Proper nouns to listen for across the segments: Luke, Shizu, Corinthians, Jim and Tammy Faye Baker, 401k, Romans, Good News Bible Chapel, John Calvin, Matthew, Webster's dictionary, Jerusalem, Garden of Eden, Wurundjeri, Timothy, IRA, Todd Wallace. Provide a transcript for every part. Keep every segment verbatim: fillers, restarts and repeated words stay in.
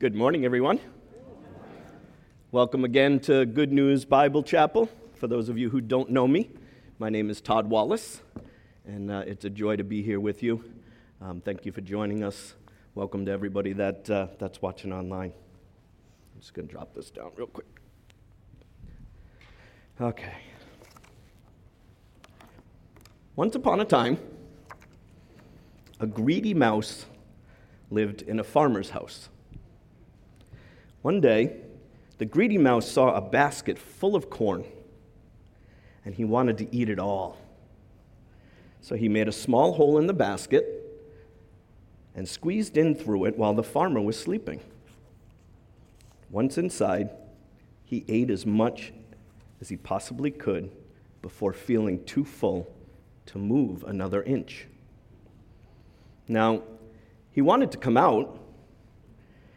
Good morning, everyone. Welcome again to Good News Bible Chapel. For those of you who don't know me, my name is Todd Wallace, and uh, it's a joy to be here with you. Um, thank you for joining us. Welcome to everybody that uh, that's watching online. I'm just going to drop this down real quick. Okay. Once upon a time, a greedy mouse lived in a farmer's house. One day, the greedy mouse saw a basket full of corn, and he wanted to eat it all. So he made a small hole in the basket and squeezed in through it while the farmer was sleeping. Once inside, he ate as much as he possibly could before feeling too full to move another inch. Now, he wanted to come out.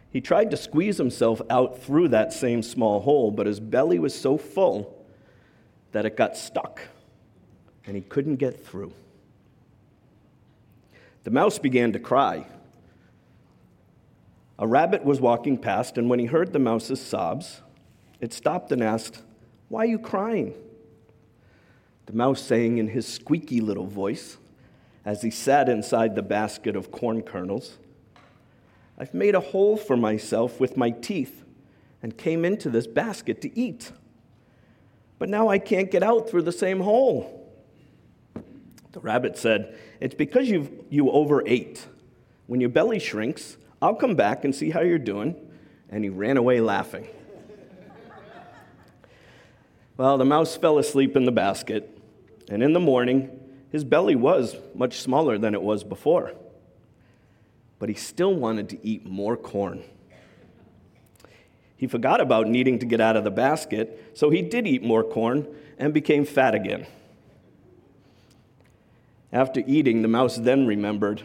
He tried to squeeze himself out through that same small hole, but his belly was so full that it got stuck, and he couldn't get through. The mouse began to cry. A rabbit was walking past, and when he heard the mouse's sobs, it stopped and asked, "Why are you crying?" The mouse sang in his squeaky little voice as he sat inside the basket of corn kernels, "I've made a hole for myself with my teeth and came into this basket to eat. But now I can't get out through the same hole." The rabbit said, "It's because you've, you overate. When your belly shrinks, I'll come back and see how you're doing." And he ran away laughing. Well, the mouse fell asleep in the basket, and in the morning, his belly was much smaller than it was before. But he still wanted to eat more corn. He forgot about needing to get out of the basket, so he did eat more corn and became fat again. After eating, the mouse then remembered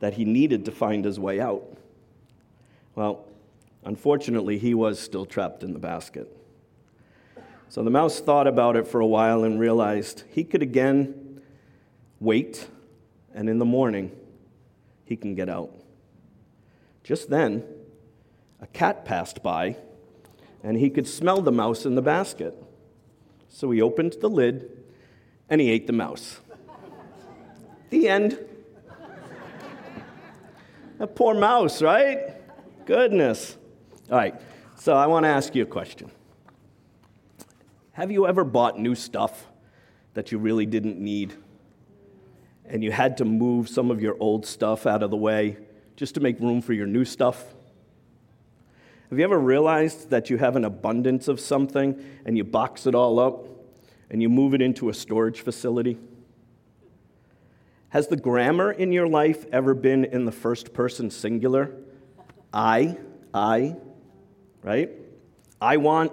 that he needed to find his way out. Well, unfortunately, he was still trapped in the basket. So the mouse thought about it for a while and realized he could again wait, and in the morning, he can get out. Just then, a cat passed by, and he could smell the mouse in the basket. So he opened the lid, and he ate the mouse. The end. That poor mouse, right? Goodness. All right, so I want to ask you a question. Have you ever bought new stuff that you really didn't need, and you had to move some of your old stuff out of the way just to make room for your new stuff? Have you ever realized that you have an abundance of something, and you box it all up, and you move it into a storage facility? Has the grammar in your life ever been in the first person singular? I, I, right? I want,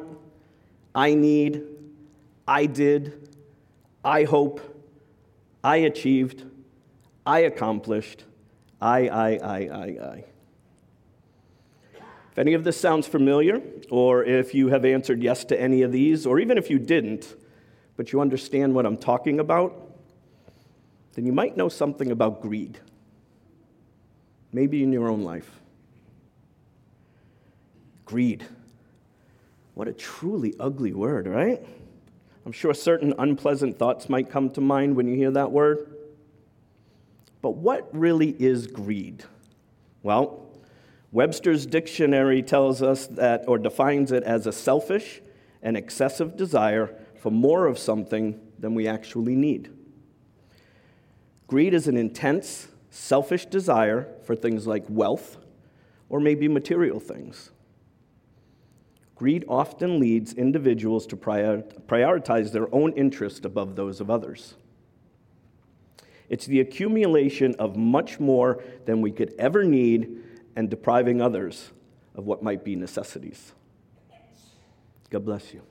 I need, I did, I hope, I achieved, I accomplished, I, I, I, I, I. If any of this sounds familiar, or if you have answered yes to any of these, or even if you didn't, but you understand what I'm talking about, then you might know something about greed, maybe in your own life. Greed. What a truly ugly word, right? I'm sure certain unpleasant thoughts might come to mind when you hear that word. But what really is greed? Well, Webster's dictionary tells us that, or defines it as, a selfish and excessive desire for more of something than we actually need. Greed is an intense, selfish desire for things like wealth or maybe material things. Greed often leads individuals to prior- prioritize their own interest above those of others. It's the accumulation of much more than we could ever need and depriving others of what might be necessities. God bless you.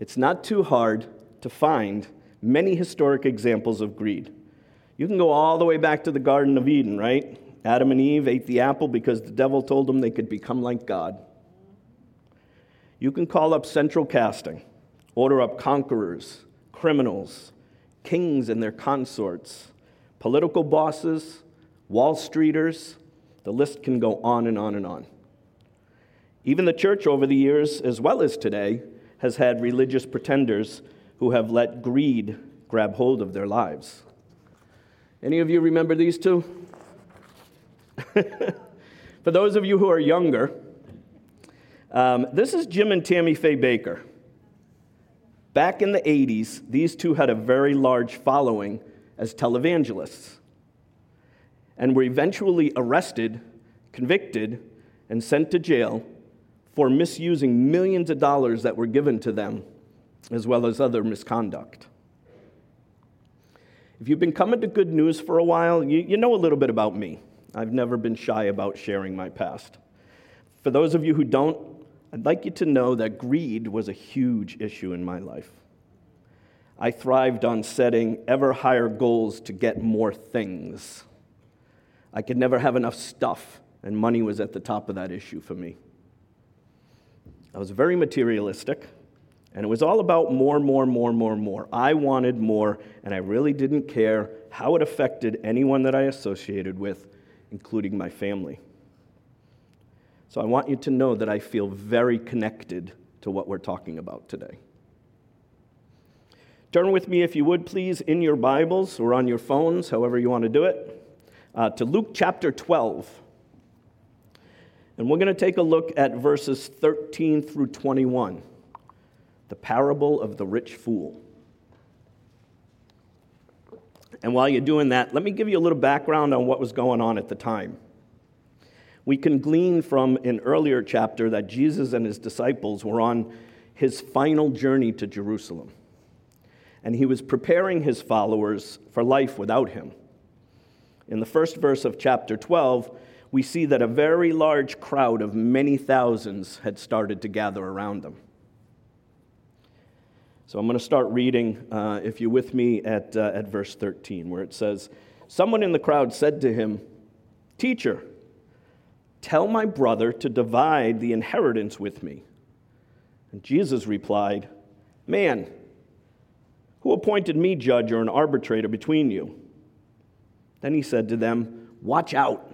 It's not too hard to find many historic examples of greed. You can go all the way back to the Garden of Eden, right? Adam and Eve ate the apple because the devil told them they could become like God. You can call up central casting, order up conquerors, criminals, kings and their consorts, political bosses, Wall Streeters. The list can go on and on and on. Even the church over the years, as well as today, has had religious pretenders who have let greed grab hold of their lives. Any of you remember these two? For those of you who are younger, um, this is Jim and Tammy Faye Baker. Back in the eighties, these two had a very large following as televangelists and were eventually arrested, convicted, and sent to jail for misusing millions of dollars that were given to them, as well as other misconduct. If you've been coming to Good News for a while, you, you know a little bit about me. I've never been shy about sharing my past. For those of you who don't, I'd like you to know that greed was a huge issue in my life. I thrived on setting ever higher goals to get more things. I could never have enough stuff, and money was at the top of that issue for me. I was very materialistic. And it was all about more, more, more, more, more. I wanted more, and I really didn't care how it affected anyone that I associated with, including my family. So I want you to know that I feel very connected to what we're talking about today. Turn with me, if you would, please, in your Bibles or on your phones, however you want to do it, uh, to Luke chapter twelve. And we're going to take a look at verses thirteen through twenty-one. The parable of the rich fool. And while you're doing that, let me give you a little background on what was going on at the time. We can glean from an earlier chapter that Jesus and his disciples were on his final journey to Jerusalem. And he was preparing his followers for life without him. In the first verse of chapter twelve, we see that a very large crowd of many thousands had started to gather around them. So I'm going to start reading, uh, if you're with me, at, uh, at verse thirteen, where it says, "Someone in the crowd said to him, 'Teacher, tell my brother to divide the inheritance with me.' And Jesus replied, 'Man, who appointed me judge or an arbitrator between you?' Then he said to them, 'Watch out.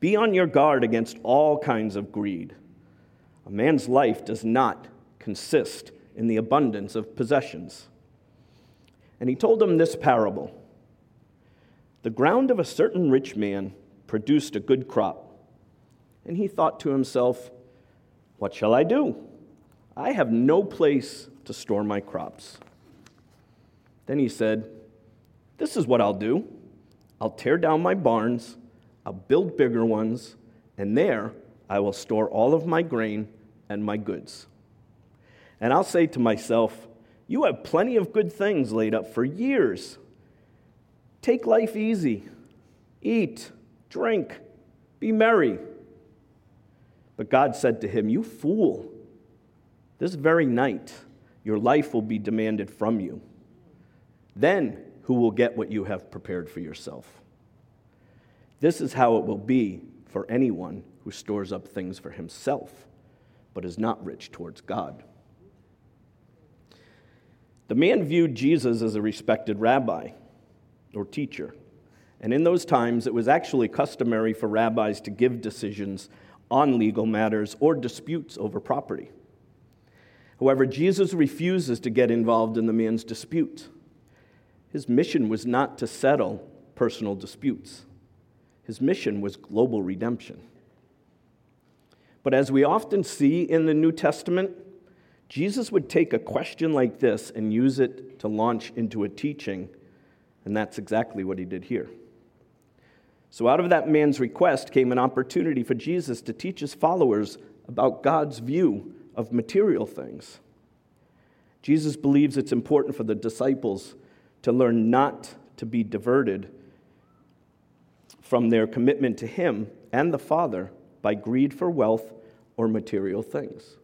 Be on your guard against all kinds of greed. A man's life does not consist in the abundance of possessions.' And he told them this parable. 'The ground of a certain rich man produced a good crop. And he thought to himself, "What shall I do? I have no place to store my crops." Then he said, "This is what I'll do. I'll tear down my barns, I'll build bigger ones, and there I will store all of my grain and my goods. And I'll say to myself, "You have plenty of good things laid up for years. Take life easy. Eat, drink, be merry." But God said to him, "You fool. This very night your life will be demanded from you. Then who will get what you have prepared for yourself? This is how it will be for anyone who stores up things for himself, but is not rich towards God." The man viewed Jesus as a respected rabbi or teacher, and in those times it was actually customary for rabbis to give decisions on legal matters or disputes over property. However, Jesus refuses to get involved in the man's dispute. His mission was not to settle personal disputes. His mission was global redemption. But as we often see in the New Testament, Jesus would take a question like this and use it to launch into a teaching, and that's exactly what he did here. So out of that man's request came an opportunity for Jesus to teach his followers about God's view of material things. Jesus believes it's important for the disciples to learn not to be diverted from their commitment to him and the Father by greed for wealth or material things.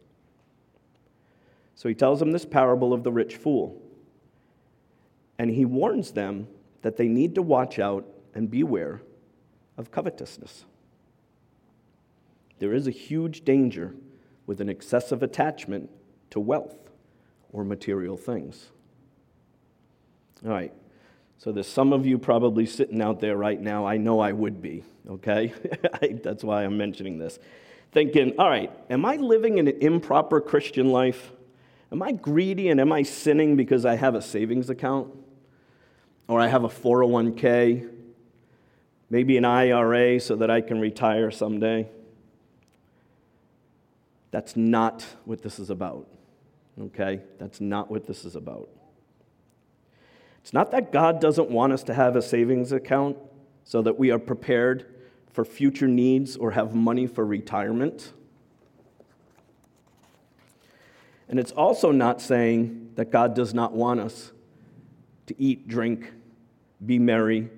So he tells them this parable of the rich fool. And he warns them that they need to watch out and beware of covetousness. There is a huge danger with an excessive attachment to wealth or material things. All right, so there's some of you probably sitting out there right now. I know I would be, okay? That's why I'm mentioning this. thinking, all right, am I living an improper Christian life? Am I greedy and am I sinning because I have a savings account? Or I have a four oh one k? Maybe an I R A so that I can retire someday? That's not what this is about. Okay? That's not what this is about. It's not that God doesn't want us to have a savings account so that we are prepared for future needs or have money for retirement. And it's also not saying that God does not want us to eat, drink, be merry,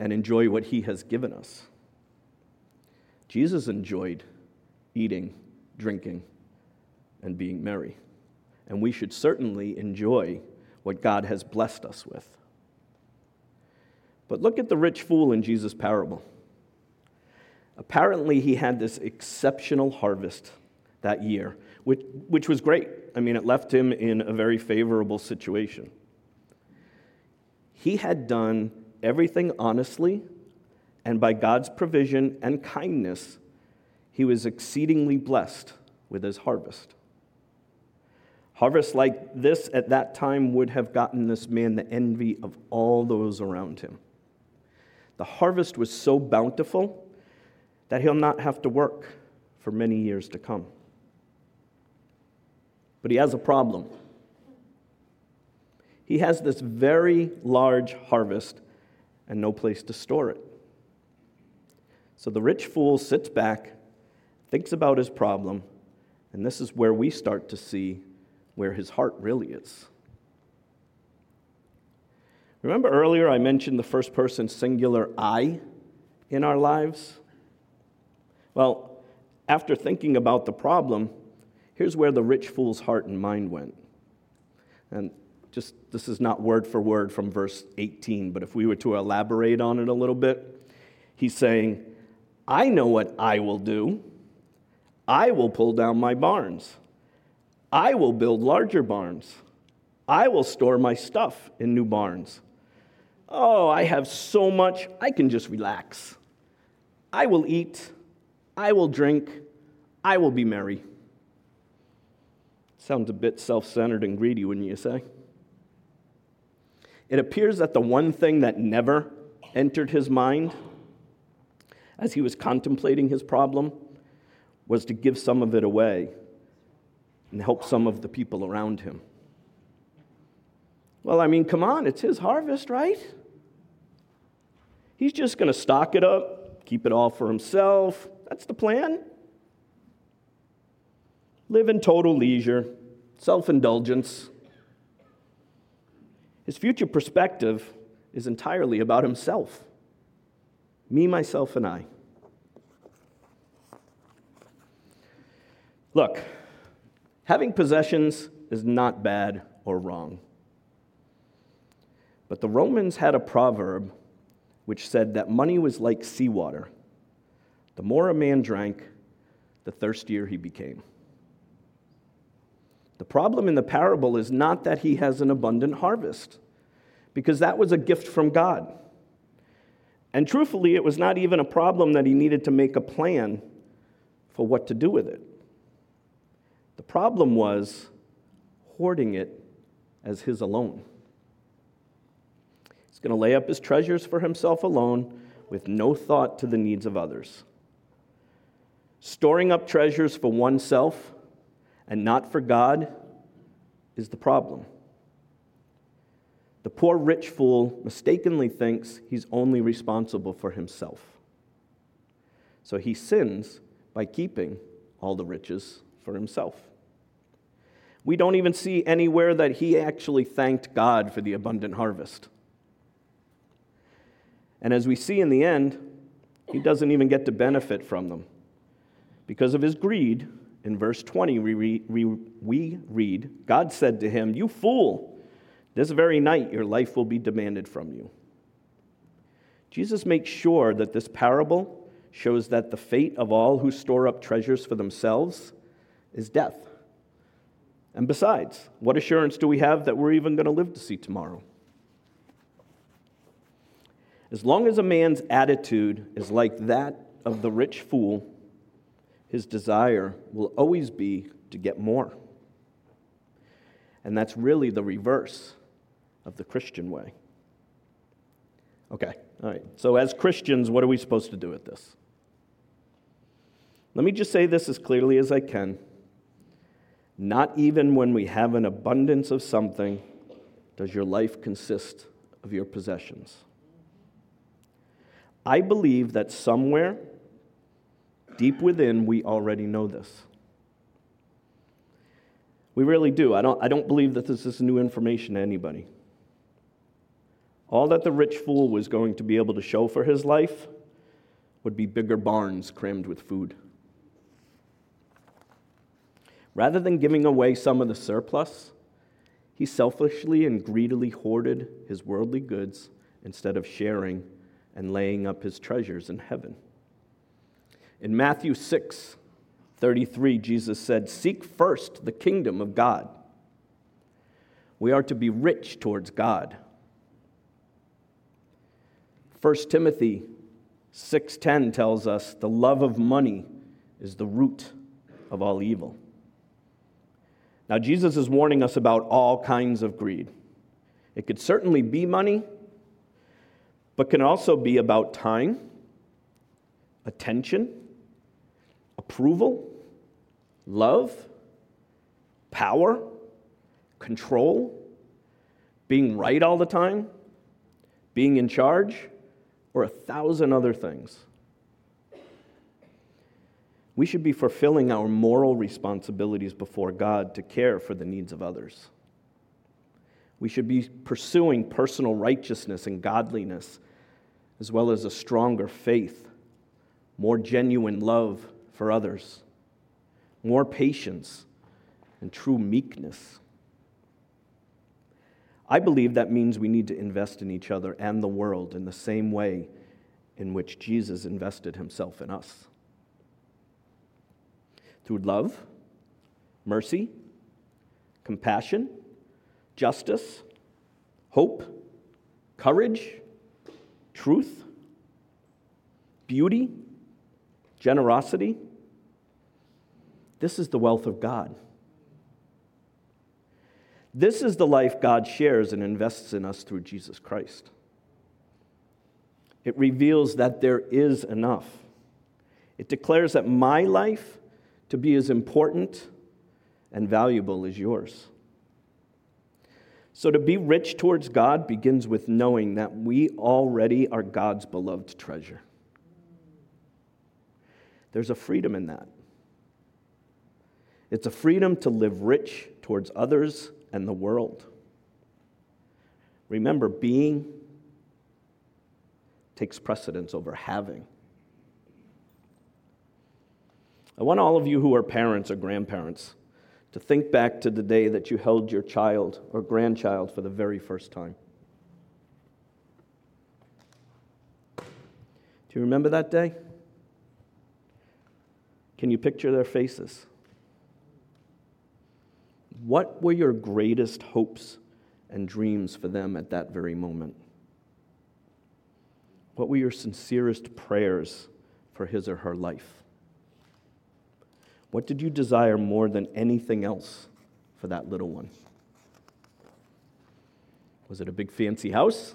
and enjoy what He has given us. Jesus enjoyed eating, drinking, and being merry. And we should certainly enjoy what God has blessed us with. But look at the rich fool in Jesus' parable. Apparently, he had this exceptional harvest that year, which, which was great. I mean, it left him in a very favorable situation. He had done everything honestly, and by God's provision and kindness, he was exceedingly blessed with his harvest. Harvests like this at that time would have gotten this man the envy of all those around him. The harvest was so bountiful that he'll not have to work for many years to come. But he has a problem. He has this very large harvest and no place to store it. So the rich fool sits back, thinks about his problem, and this is where we start to see where his heart really is. Remember earlier I mentioned the first person singular I in our lives? Well, after thinking about the problem, here's where the rich fool's heart and mind went. And just, this is not word for word from verse eighteen, but if we were to elaborate on it a little bit, he's saying, I know what I will do. I will pull down my barns. I will build larger barns. I will store my stuff in new barns. Oh, I have so much, I can just relax. I will eat. I will drink. I will be merry. Sounds a bit self-centered and greedy, wouldn't you say? It appears that the one thing that never entered his mind as he was contemplating his problem was to give some of it away and help some of the people around him. Well, I mean, come on, it's his harvest, right? He's just going to stock it up, keep it all for himself. That's the plan. Live in total leisure, self-indulgence. His future perspective is entirely about himself. Me, myself, and I. Look, having possessions is not bad or wrong. But the Romans had a proverb which said that money was like seawater. The more a man drank, the thirstier he became. The problem in the parable is not that he has an abundant harvest, because that was a gift from God. And truthfully, it was not even a problem that he needed to make a plan for what to do with it. The problem was hoarding it as his alone. He's going to lay up his treasures for himself alone with no thought to the needs of others. Storing up treasures for oneself and not for God is the problem. The poor rich fool mistakenly thinks he's only responsible for himself. So he sins by keeping all the riches for himself. We don't even see anywhere that he actually thanked God for the abundant harvest. And as we see in the end, he doesn't even get to benefit from them. Because of his greed, in verse twenty, we read, we, we read, God said to him, "You fool, this very night your life will be demanded from you." Jesus makes sure that this parable shows that the fate of all who store up treasures for themselves is death. And besides, what assurance do we have that we're even going to live to see tomorrow? As long as a man's attitude is like that of the rich fool, his desire will always be to get more. And that's really the reverse of the Christian way. Okay, all right. So as Christians, what are we supposed to do with this? Let me just say this as clearly as I can. Not even when we have an abundance of something does your life consist of your possessions. I believe that somewhere deep within we already know this. We really do. I don't, I don't believe that this is new information to anybody. All that the rich fool was going to be able to show for his life would be bigger barns crammed with food. Rather than giving away some of the surplus, he selfishly and greedily hoarded his worldly goods instead of sharing and laying up his treasures in heaven. In Matthew six thirty-three, Jesus said, "Seek first the kingdom of God." We are to be rich towards God. First Timothy six ten tells us the love of money is the root of all evil. Now, Jesus is warning us about all kinds of greed. It could certainly be money, but can also be about time, attention, approval, love, power, control, being right all the time, being in charge, or a thousand other things. We should be fulfilling our moral responsibilities before God to care for the needs of others. We should be pursuing personal righteousness and godliness, as well as a stronger faith, more genuine love for others, more patience, and true meekness. I believe that means we need to invest in each other and the world in the same way in which Jesus invested himself in us. Through love, mercy, compassion, justice, hope, courage, truth, beauty, generosity. This is the wealth of God. This is the life God shares and invests in us through Jesus Christ. It reveals that there is enough. It declares that my life to be as important and valuable as yours. So to be rich towards God begins with knowing that we already are God's beloved treasure. There's a freedom in that. It's a freedom to live rich towards others and the world. Remember, being takes precedence over having. I want all of you who are parents or grandparents to think back to the day that you held your child or grandchild for the very first time. Do you remember that day? Can you picture their faces? What were your greatest hopes and dreams for them at that very moment? What were your sincerest prayers for his or her life? What did you desire more than anything else for that little one? Was it a big fancy house?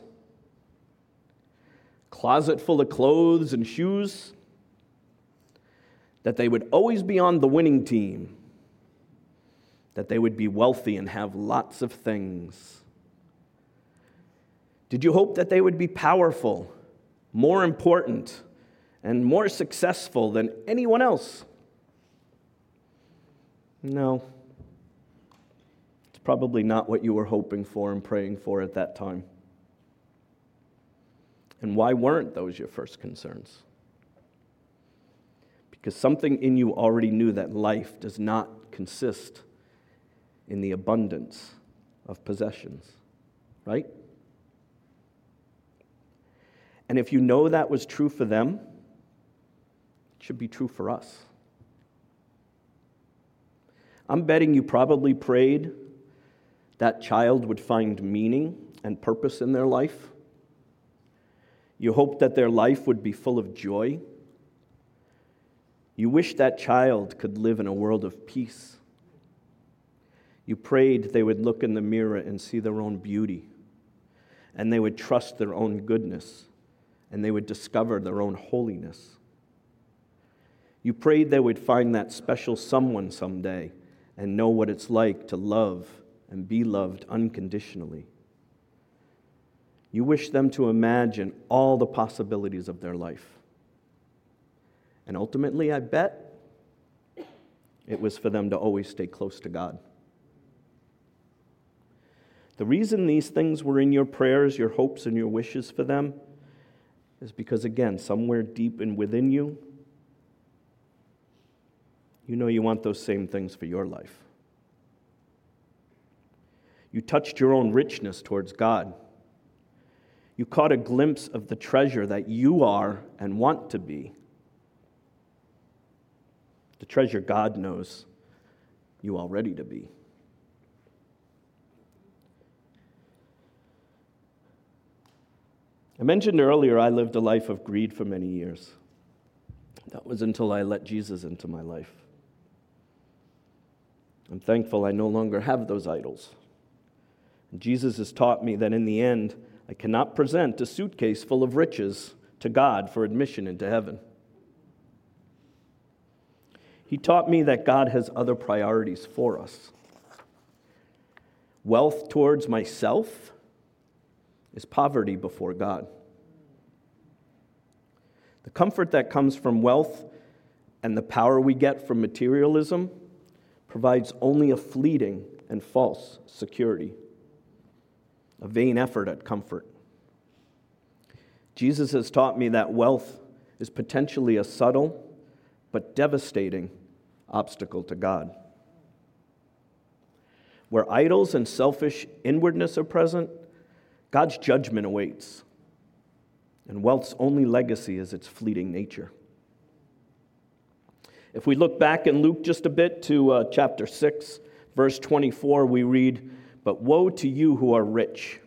Closet full of clothes and shoes? That they would always be on the winning team? That they would be wealthy and have lots of things? Did you hope that they would be powerful, more important, and more successful than anyone else? No, it's probably not what you were hoping for and praying for at that time. And why weren't those your first concerns? Because something in you already knew that life does not consist in the abundance of possessions, right? And if you know that was true for them, it should be true for us. I'm betting you probably prayed that child would find meaning and purpose in their life. You hoped that their life would be full of joy. You wish that child could live in a world of peace. You prayed they would look in the mirror and see their own beauty, and they would trust their own goodness, and they would discover their own holiness. You prayed they would find that special someone someday and know what it's like to love and be loved unconditionally. You wish them to imagine all the possibilities of their life. And ultimately, I bet it was for them to always stay close to God. The reason these things were in your prayers, your hopes, and your wishes for them is because, again, somewhere deep and within you, you know you want those same things for your life. You touched your own richness towards God. You caught a glimpse of the treasure that you are and want to be. The treasure God knows you already to be. I mentioned earlier I lived a life of greed for many years. That was until I let Jesus into my life. I'm thankful I no longer have those idols. And Jesus has taught me that in the end, I cannot present a suitcase full of riches to God for admission into heaven. He taught me that God has other priorities for us. Wealth towards myself is poverty before God. The comfort that comes from wealth and the power we get from materialism provides only a fleeting and false security, a vain effort at comfort. Jesus has taught me that wealth is potentially a subtle but devastating obstacle to God. Where idols and selfish inwardness are present, God's judgment awaits, and wealth's only legacy is its fleeting nature. If we look back in Luke just a bit to uh, chapter six, verse twenty-four, we read, "But woe to you who are rich,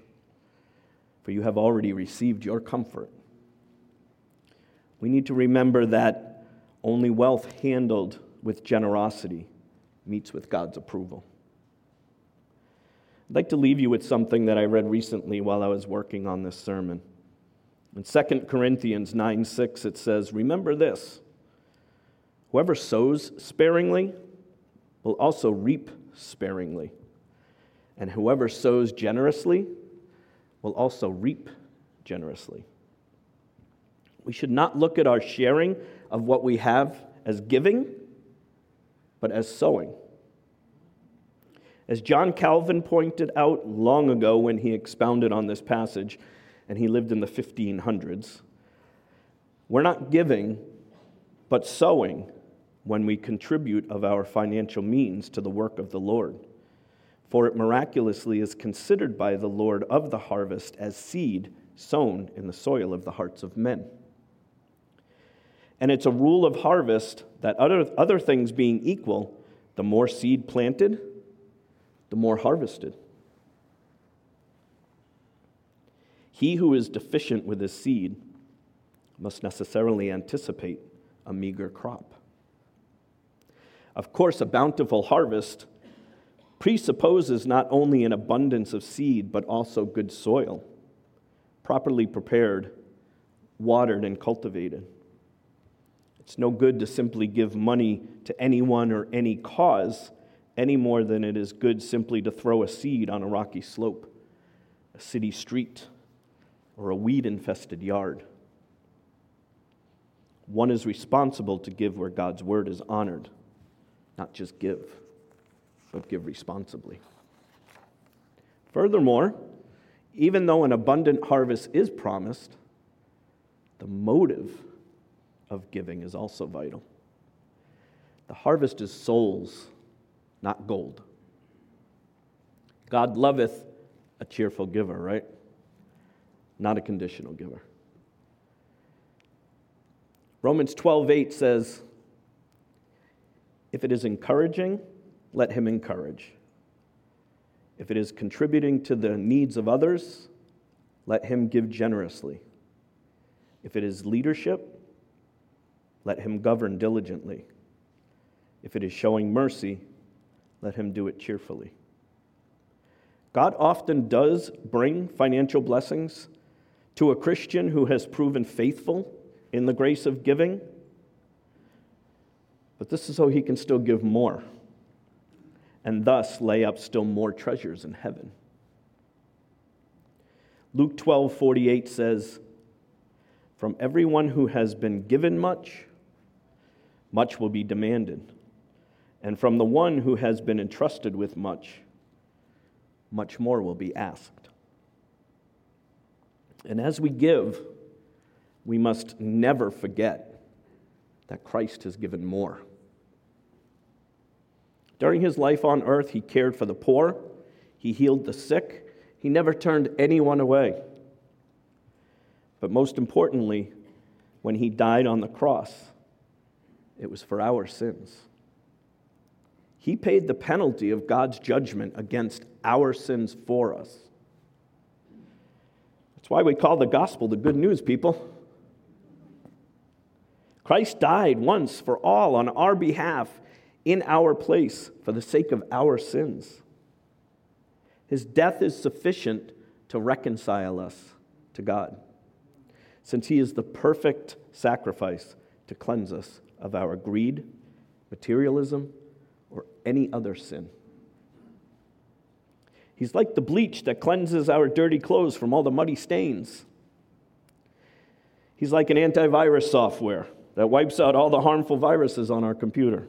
for you have already received your comfort." We need to remember that only wealth handled with generosity meets with God's approval. I'd like to leave you with something that I read recently while I was working on this sermon. In Second Corinthians nine six, it says, "Remember this, whoever sows sparingly will also reap sparingly, and whoever sows generously will also reap generously." We should not look at our sharing of what we have as giving, but as sowing. As John Calvin pointed out long ago when he expounded on this passage, and he lived in the fifteen hundreds, we're not giving, but sowing when we contribute of our financial means to the work of the Lord. For it miraculously is considered by the Lord of the harvest as seed sown in the soil of the hearts of men. And it's a rule of harvest that other, other things being equal, the more seed planted, the more harvested. He who is deficient with his seed must necessarily anticipate a meager crop. Of course, a bountiful harvest presupposes not only an abundance of seed, but also good soil, properly prepared, watered, and cultivated. It's no good to simply give money to anyone or any cause, any more than it is good simply to throw a seed on a rocky slope, a city street, or a weed-infested yard. One is responsible to give where God's word is honored, not just give, but give responsibly. Furthermore, even though an abundant harvest is promised, the motive of giving is also vital. The harvest is souls, not gold. God loveth a cheerful giver, right? Not a conditional giver. Romans twelve eight says, "If it is encouraging, let him encourage. If it is contributing to the needs of others, let him give generously. If it is leadership, let him govern diligently. If it is showing mercy, let him do it cheerfully. God often does bring financial blessings to a Christian who has proven faithful in the grace of giving, but this is so he can still give more and thus lay up still more treasures in heaven. Luke twelve forty-eight says, "From everyone who has been given much, much will be demanded. And from the one who has been entrusted with much, much more will be asked." And as we give, we must never forget that Christ has given more. During his life on earth, he cared for the poor, he healed the sick, he never turned anyone away. But most importantly, when he died on the cross, it was for our sins. He paid the penalty of God's judgment against our sins for us. That's why we call the gospel the good news, people. Christ died once for all on our behalf, in our place, for the sake of our sins. His death is sufficient to reconcile us to God, since he is the perfect sacrifice to cleanse us of our greed, materialism, or any other sin. He's like the bleach that cleanses our dirty clothes from all the muddy stains. He's like an antivirus software that wipes out all the harmful viruses on our computer.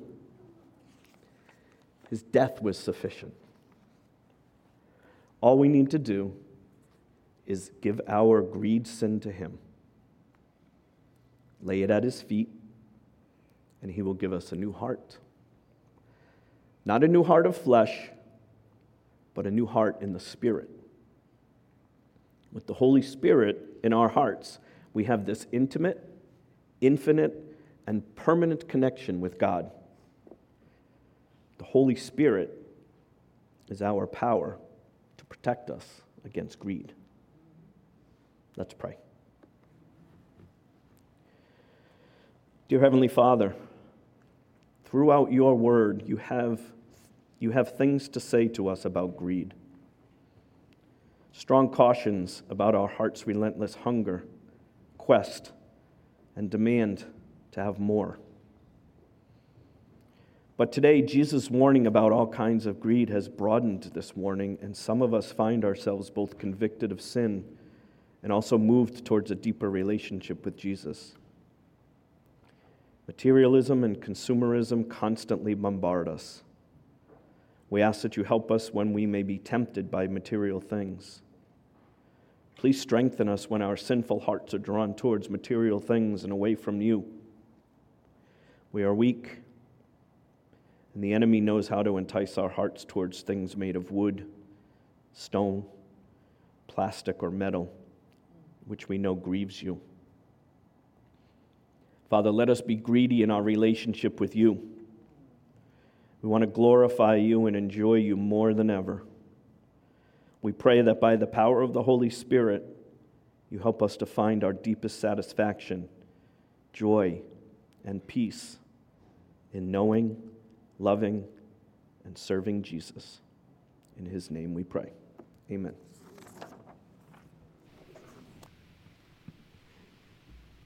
His death was sufficient. All we need to do is give our greed sin to him, lay it at his feet, and he will give us a new heart. Not a new heart of flesh, but a new heart in the Spirit. With the Holy Spirit in our hearts, we have this intimate, infinite, and permanent connection with God. The Holy Spirit is our power to protect us against greed. Let's pray. Dear Heavenly Father, throughout your word, you have, you have things to say to us about greed. Strong cautions about our heart's relentless hunger, quest, and demand to have more. But today, Jesus' warning about all kinds of greed has broadened this warning, and some of us find ourselves both convicted of sin and also moved towards a deeper relationship with Jesus. Materialism and consumerism constantly bombard us. We ask that you help us when we may be tempted by material things. Please strengthen us when our sinful hearts are drawn towards material things and away from you. We are weak, and the enemy knows how to entice our hearts towards things made of wood, stone, plastic, or metal, which we know grieves you. Father, let us be greedy in our relationship with you. We want to glorify you and enjoy you more than ever. We pray that by the power of the Holy Spirit, you help us to find our deepest satisfaction, joy, and peace in knowing, loving, and serving Jesus. In his name we pray. Amen.